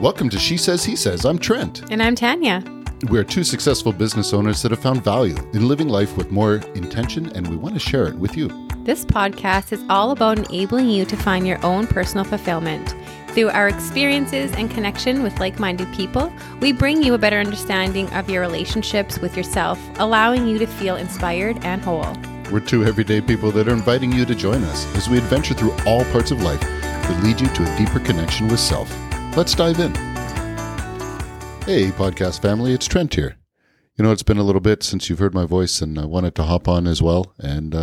Welcome to She Says, He Says. I'm Trent. And I'm Tanya. We're two successful business owners that have found value in living life with more intention, and we want to share it with you. This podcast is all about enabling you to find your own personal fulfillment. Through our experiences and connection with like-minded people, we bring you a better understanding of your relationships with yourself, allowing you to feel inspired and whole. We're two everyday people that are inviting you to join us as we adventure through all parts of life that lead you to a deeper connection with self. Let's dive in. Hey, podcast family, it's Trent here. You know, it's been a little bit since you've heard my voice, and I wanted to hop on as well and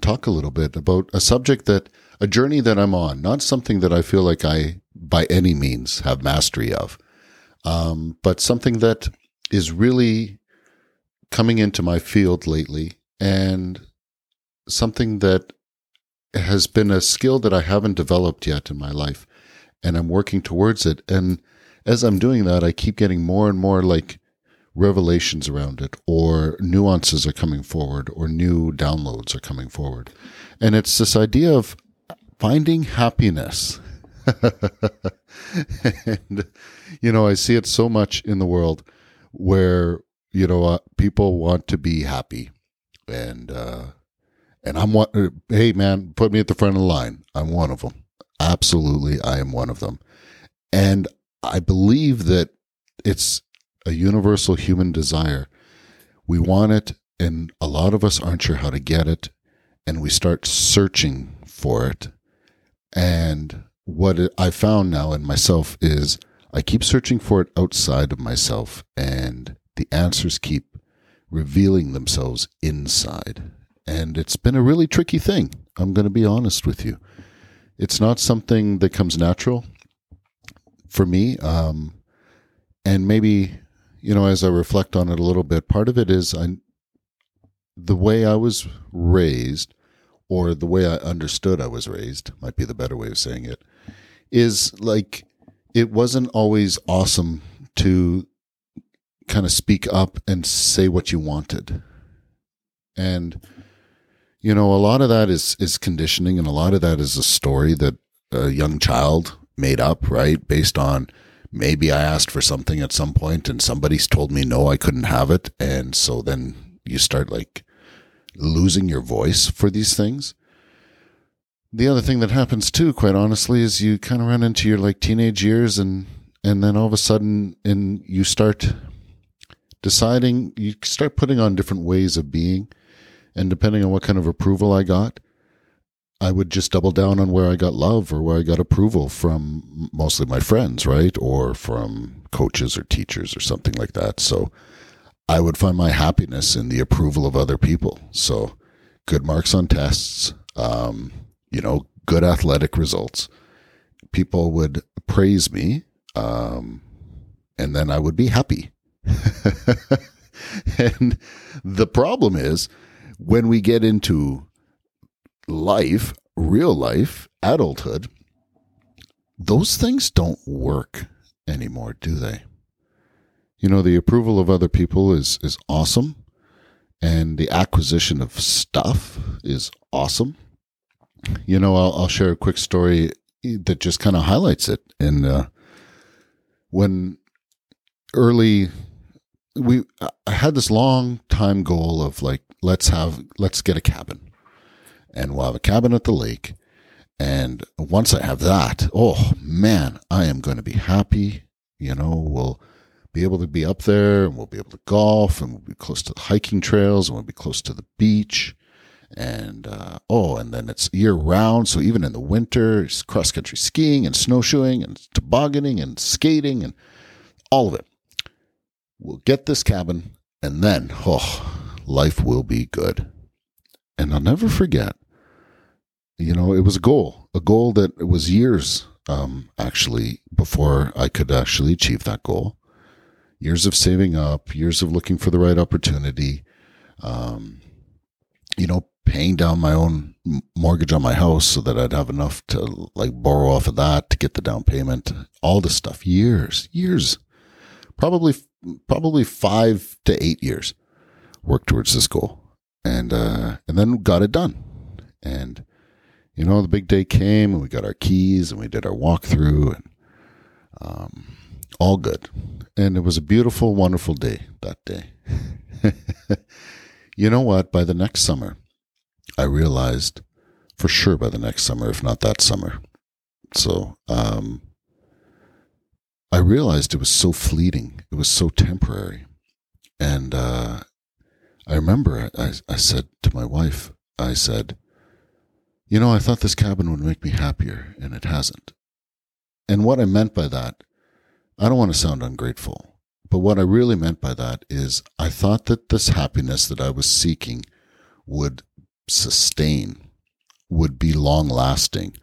talk a little bit about a subject that, a journey that I'm on, not something that I feel like I, by any means, have mastery of, but something that is really coming into my field lately, and something that has been a skill that I haven't developed yet in my life, and I'm working towards it. And as I'm doing that, I keep getting more and more like revelations around it, or nuances are coming forward, or new downloads are coming forward. And it's this idea of finding happiness. And, you know, I see it so much in the world where, you know, people want to be happy. And hey man, put me at the front of the line. I'm one of them. Absolutely. I am one of them. And I believe that it's a universal human desire. We want it, and a lot of us aren't sure how to get it, and we start searching for it. And what I found now in myself is I keep searching for it outside of myself, and the answers keep revealing themselves inside. And it's been a really tricky thing. I'm going to be honest with you. It's not something that comes natural for me. And maybe, you know, as I reflect on it a little bit, part of it is the way I was raised, or the way I understood I was raised, might be the better way of saying it, is like it wasn't always awesome to kind of speak up and say what you wanted. And, you know, a lot of that is conditioning, and a lot of that is a story that a young child made up, right, based on, maybe I asked for something at some point and somebody's told me, no, I couldn't have it. And so then you start like losing your voice for these things. The other thing that happens too, quite honestly, is you kind of run into your like teenage years, and then all of a sudden, and you start deciding, you start putting on different ways of being. And depending on what kind of approval I got, I would just double down on where I got love, or where I got approval from, mostly my friends, right? Or from coaches or teachers or something like that. So I would find my happiness in the approval of other people. So good marks on tests, you know, good athletic results. People would praise me, and then I would be happy. And the problem is when we get into life, real life, adulthood, those things don't work anymore, do they? You know, the approval of other people is awesome, and the acquisition of stuff is awesome. You know, I'll share a quick story that just kind of highlights it. And when early, I had this long time goal of like, let's get a cabin. And we'll have a cabin at the lake. And once I have that, oh man, I am going to be happy. You know, we'll be able to be up there, and we'll be able to golf, and we'll be close to the hiking trails, and we'll be close to the beach. And, and then it's year round. So even in the winter, it's cross country skiing and snowshoeing and tobogganing and skating and all of it. We'll get this cabin, and then, oh, life will be good. And I'll never forget, you know, it was a goal that was years, actually, before I could actually achieve that goal. Years of saving up, years of looking for the right opportunity, you know, paying down my own mortgage on my house so that I'd have enough to like borrow off of that to get the down payment, all this stuff, years, probably 5 to 8 years worked towards this goal. And then got it done. And, you know, the big day came, and we got our keys, and we did our walkthrough, and All good. And it was a beautiful, wonderful day that day. You know what? By the next summer, I realized for sure by the next summer, if not that summer. So I realized it was so fleeting. It was so temporary. And I remember I said to my wife, I said, you know, I thought this cabin would make me happier, and it hasn't. And what I meant by that, I don't want to sound ungrateful, but what I really meant by that is I thought that this happiness that I was seeking would sustain, would be long-lasting,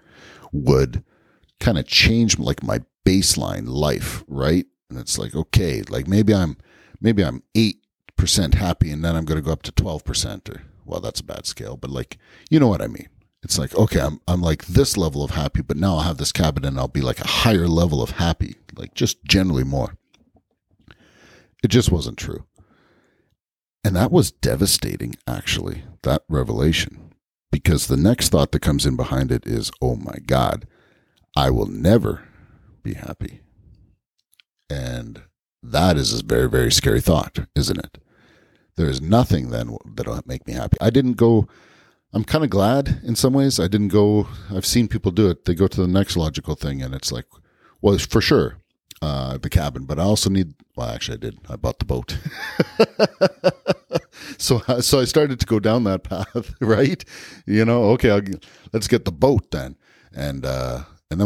would kind of change like my baseline life, right? And it's like, okay, like maybe I'm 8% happy and then I'm going to go up to 12% or, well, that's a bad scale, but like, you know what I mean? It's like, okay, I'm like this level of happy, but now I'll have this cabin and I'll be like a higher level of happy, like just generally more. It just wasn't true. And that was devastating, actually, that revelation, because the next thought that comes in behind it is, oh my God, I will never be happy. And that is a very, very scary thought, isn't it? There is nothing then that'll make me happy. I'm kind of glad in some ways I didn't go. I've seen people do it. They go to the next logical thing, and it's like, well, for sure, the cabin. But I also need, well, actually I did. I bought the boat. So I started to go down that path, right? You know, okay, let's get the boat then. And then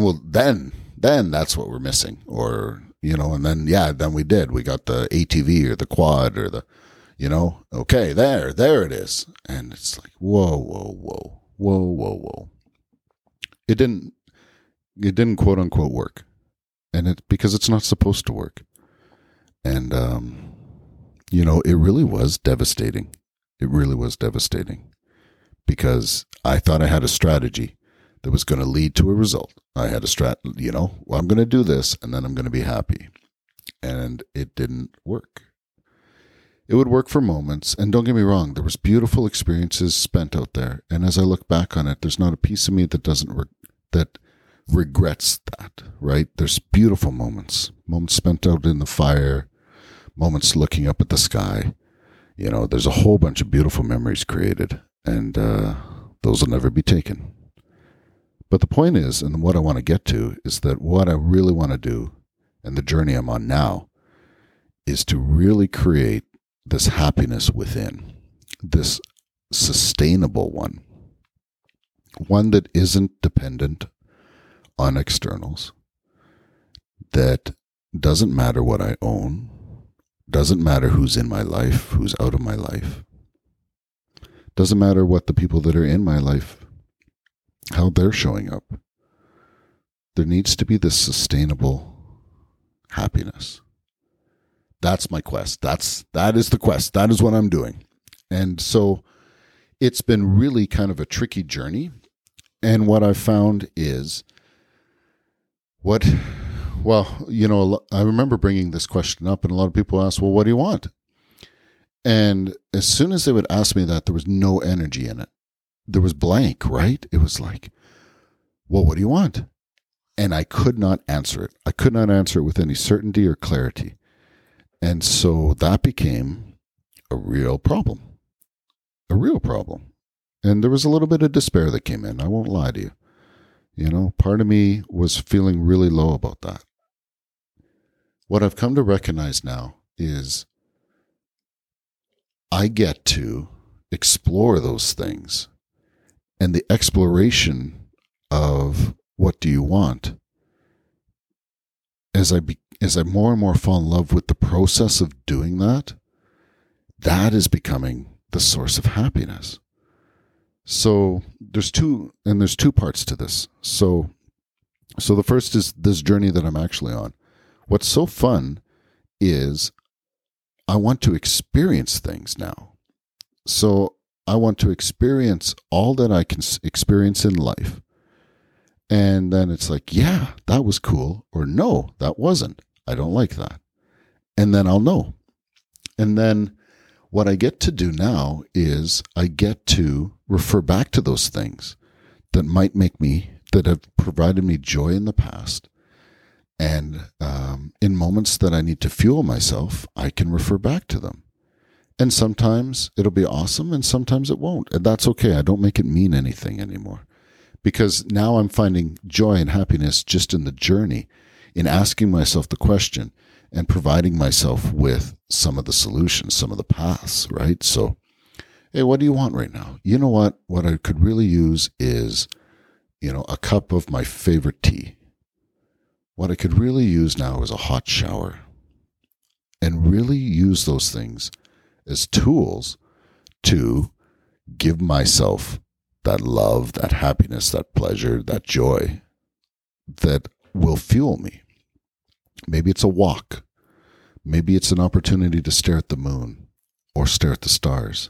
we'll, then that's what we're missing. Or, you know, and then, yeah, then we did. We got the ATV or the quad or the, you know, okay, there it is. And it's like, whoa. It didn't quote unquote work. And it, because it's not supposed to work. And, you know, it really was devastating. Because I thought I had a strategy that was going to lead to a result. I had a you know, well, I'm going to do this and then I'm going to be happy. And it didn't work. It would work for moments, and don't get me wrong, there was beautiful experiences spent out there, and as I look back on it, there's not a piece of me that that regrets that, right? There's beautiful moments spent out in the fire, moments looking up at the sky. You know, there's a whole bunch of beautiful memories created, and those will never be taken. But the point is, and what I want to get to, is that what I really want to do, and the journey I'm on now, is to really create this happiness within, this sustainable one that isn't dependent on externals, that doesn't matter what I own, doesn't matter who's in my life, who's out of my life, doesn't matter what the people that are in my life, how they're showing up. There needs to be this sustainable happiness. That's my quest. That is the quest. That is what I'm doing. And so it's been really kind of a tricky journey. And what I've found is you know, I remember bringing this question up and a lot of people asked, well, what do you want? And as soon as they would ask me that, there was no energy in it. There was blank, right? It was like, well, what do you want? And I could not answer it. I could not answer it with any certainty or clarity. And so that became a real problem. And there was a little bit of despair that came in. I won't lie to you. You know, part of me was feeling really low about that. What I've come to recognize now is I get to explore those things. And the exploration of what do you want, as I more and more fall in love with the process of doing that, that is becoming the source of happiness. So there's two parts to this. So the first is this journey that I'm actually on. What's so fun is I want to experience things now. So I want to experience all that I can experience in life. And then it's like, yeah, that was cool. Or no, that wasn't. I don't like that. And then I'll know. And then what I get to do now is I get to refer back to those things that might make me, that have provided me joy in the past. And in moments that I need to fuel myself, I can refer back to them. And sometimes it'll be awesome and sometimes it won't. And that's okay. I don't make it mean anything anymore, because now I'm finding joy and happiness just in the journey, in asking myself the question and providing myself with some of the solutions, some of the paths, right? So, hey, what do you want right now? You know what? What I could really use is, a cup of my favorite tea. What I could really use now is a hot shower. And really use those things as tools to give myself that love, that happiness, that pleasure, that joy that will fuel me. Maybe it's a walk. Maybe it's an opportunity to stare at the moon or stare at the stars,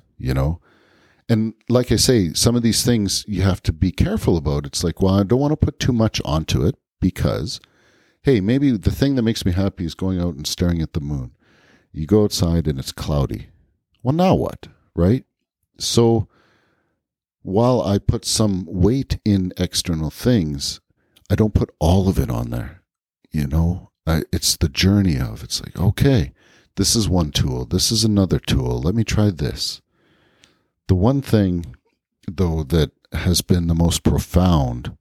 And like I say, some of these things you have to be careful about. It's like, well, I don't want to put too much onto it because, hey, maybe the thing that makes me happy is going out and staring at the moon. You go outside and it's cloudy. Well, now what, right? So while I put some weight in external things, I don't put all of it on there, It's the journey of, it's like, okay, this is one tool. This is another tool. Let me try this. The one thing, though, that has been the most profound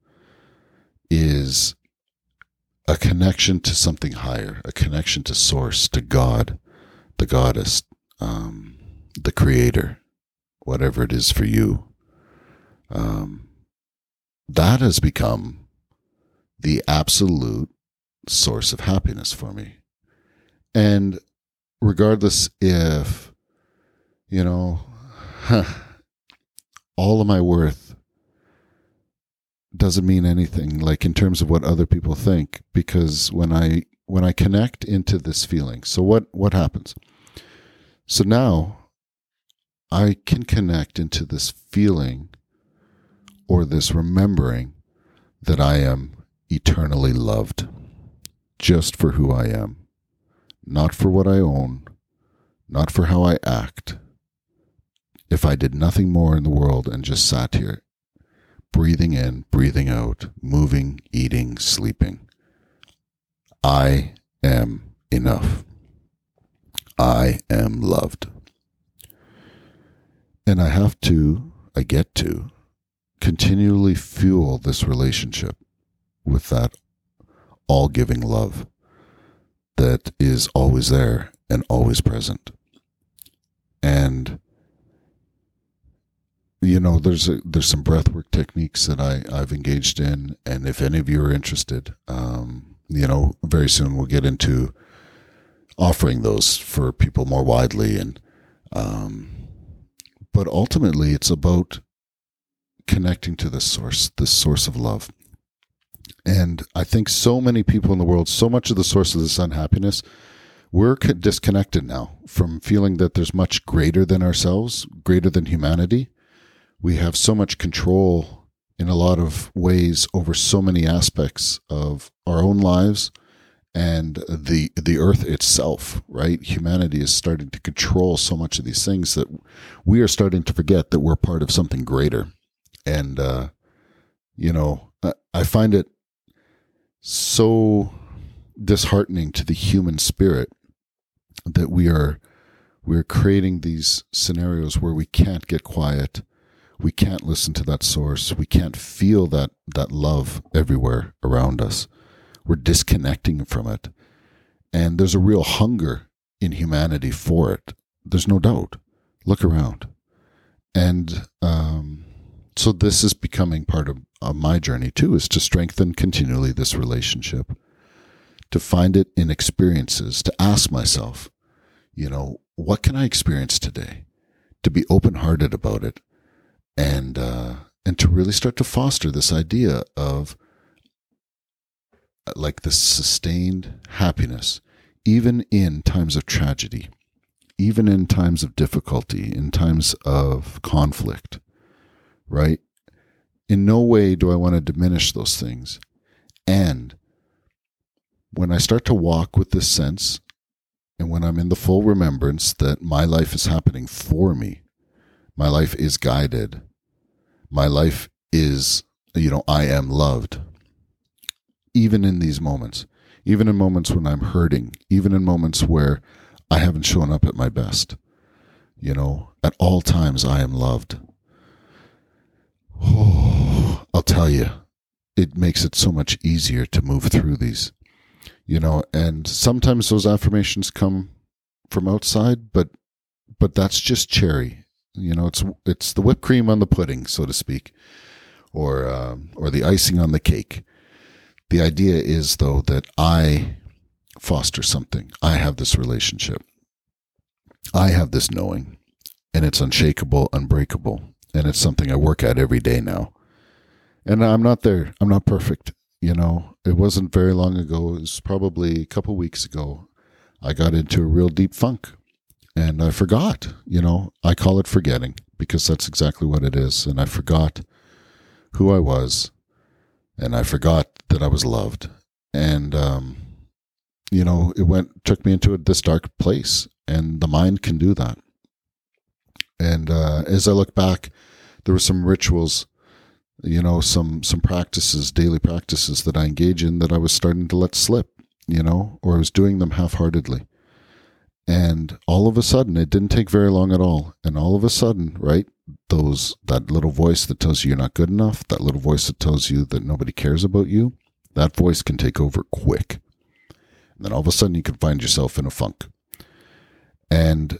is a connection to something higher, a connection to source, to God, the goddess, the creator, whatever it is for you. That has become the absolute source of happiness for me. And regardless if, all of my worth doesn't mean anything, like in terms of what other people think, because when I connect into this feeling, so what happens? So now I can connect into this feeling or this remembering that I am eternally loved just for who I am, not for what I own, not for how I act. If I did nothing more in the world and just sat here, breathing in, breathing out, moving, eating, sleeping, I am enough. I am loved. And I get to continually fuel this relationship with that all-giving love that is always there and always present. And there's some breathwork techniques that I've engaged in, and if any of you are interested, very soon we'll get into offering those for people more widely. And but ultimately, it's about connecting to this source of love. And I think so many people in the world, so much of the source of this unhappiness, we're disconnected now from feeling that there's much greater than ourselves, greater than humanity. We have so much control in a lot of ways over so many aspects of our own lives and the earth itself, right? Humanity is starting to control so much of these things that we are starting to forget that we're part of something greater. And, I find it so disheartening to the human spirit that we're creating these scenarios where we can't get quiet. We can't listen to that source. We can't feel that love everywhere around us. We're disconnecting from it. And there's a real hunger in humanity for it. There's no doubt. Look around. And so this is becoming part of my journey too, is to strengthen continually this relationship, to find it in experiences, to ask myself, what can I experience today? To be open-hearted about it. And to really start to foster this idea of like this sustained happiness, even in times of tragedy, even in times of difficulty, in times of conflict, right? In no way do I want to diminish those things. And when I start to walk with this sense, and when I'm in the full remembrance that my life is happening for me, my life is guided. My life is, I am loved. even in these moments, even in moments when I'm hurting, even in moments where I haven't shown up at my best. You know, at all times I am loved. Oh, I'll tell you, it makes it so much easier to move through these, you know, and sometimes those affirmations come from outside, but that's just cherry, you know, it's the whipped cream on the pudding, so to speak, or the icing on the cake. The idea is, though, that I foster something. I have this relationship. I have this knowing, and it's unshakable, unbreakable, and it's something I work at every day now. And I'm not there. I'm not perfect. You know, it wasn't very long ago. It was probably a couple weeks ago. I got into a real deep funk, and I forgot. You know, I call it forgetting because that's exactly what it is. And I forgot who I was, and I forgot that I was loved. And, you know, it took me into this dark place, and the mind can do that. And as I look back, there were some rituals, you know, some practices, daily practices that I engage in that I was starting to let slip, you know, or I was doing them half-heartedly. And all of a sudden, it didn't take very long at all. And all of a sudden, right, that little voice that tells you you're not good enough, that little voice that tells you that nobody cares about you, that voice can take over quick. And then all of a sudden, you can find yourself in a funk. And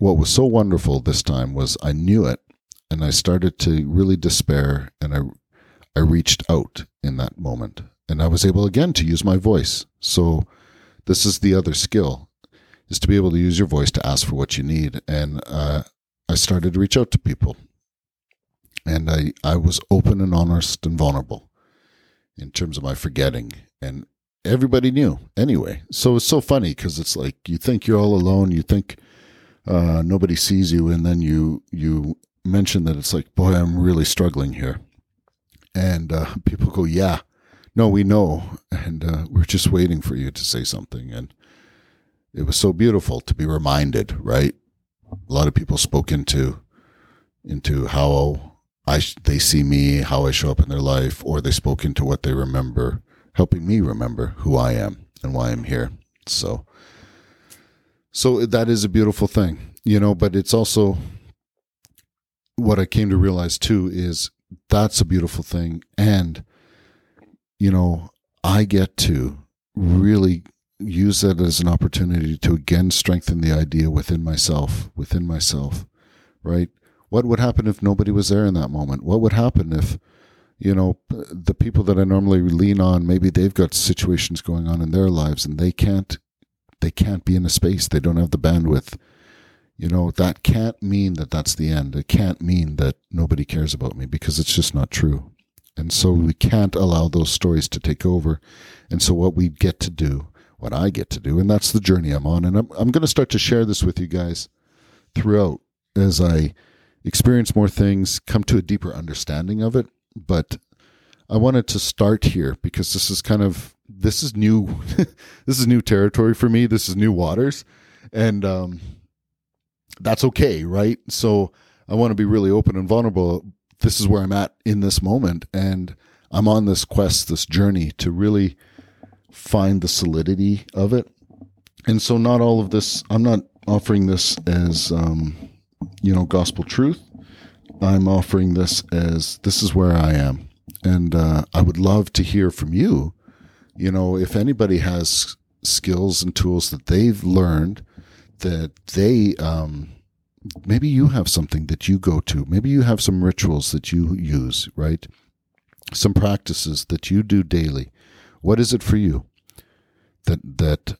what was so wonderful this time was I knew it. And I started to really despair, and I reached out in that moment. And I was able again to use my voice. So this is the other skill, is to be able to use your voice to ask for what you need. And I started to reach out to people. And I was open and honest and vulnerable in terms of my forgetting. And everybody knew anyway. So it's so funny because it's like you think you're all alone. You think nobody sees you. And then you mentioned that it's like, boy, I'm really struggling here. And people go, yeah, no, we know. And we're just waiting for you to say something. And it was so beautiful to be reminded, right? A lot of people spoke into how they see me, how I show up in their life, or they spoke into what they remember, helping me remember who I am and why I'm here. So that is a beautiful thing, you know, but it's also... what I came to realize too is that's a beautiful thing. And, you know, I get to really use that as an opportunity to again strengthen the idea within myself, right? What would happen if nobody was there in that moment? What would happen if, you know, the people that I normally lean on, maybe they've got situations going on in their lives and they can't be in a space. They don't have the bandwidth. You know, that can't mean that that's the end. It can't mean that nobody cares about me because it's just not true. And so we can't allow those stories to take over. And so what we get to do, what I get to do, and that's the journey I'm on. And I'm going to start to share this with you guys throughout as I experience more things, come to a deeper understanding of it. But I wanted to start here because this is new. This is new territory for me. This is new waters. And, that's okay, right? So I want to be really open and vulnerable. This is where I'm at in this moment. And I'm on this quest, this journey to really find the solidity of it. And so not all of this, I'm not offering this as, you know, gospel truth. I'm offering this as, this is where I am. And I would love to hear from you. You know, if anybody has skills and tools that they've learned that they, maybe you have something that you go to, maybe you have some rituals that you use, right? Some practices that you do daily. What is it for you that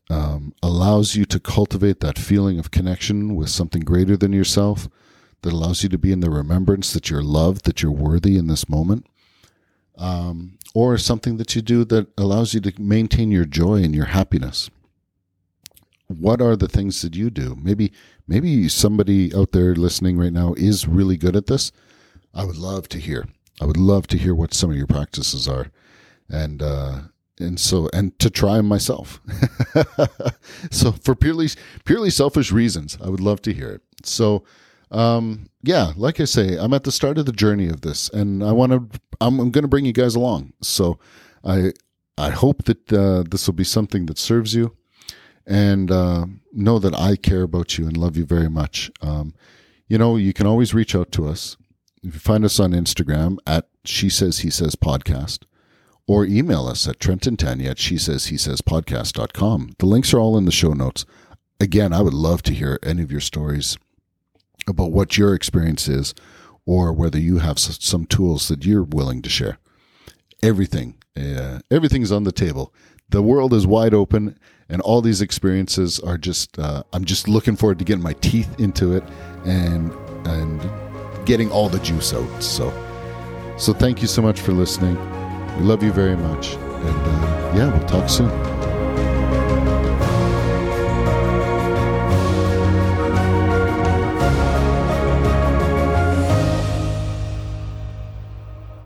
allows you to cultivate that feeling of connection with something greater than yourself, that allows you to be in the remembrance that you're loved, that you're worthy in this moment, or something that you do that allows you to maintain your joy and your happiness? What are the things that you do? Maybe somebody out there listening right now is really good at this. I would love to hear. I would love to hear what some of your practices are, and to try them myself. So for purely selfish reasons, I would love to hear it. So yeah, like I say, I'm at the start of the journey of this, and I'm going to bring you guys along. So I hope that this will be something that serves you, and know that I care about you and love you very much. You can always reach out to us. If you find us on Instagram at She Says He Says Podcast, or email us at trentandtanya@shesayshesays.podcast.com. The links are all in the show notes. Again, I would love to hear any of your stories about what your experience is, or whether you have some tools that you're willing to share. Everything's on the table. The world is wide open, and all these experiences are just, I'm just looking forward to getting my teeth into it and getting all the juice out. So thank you so much for listening. We love you very much. And we'll talk soon.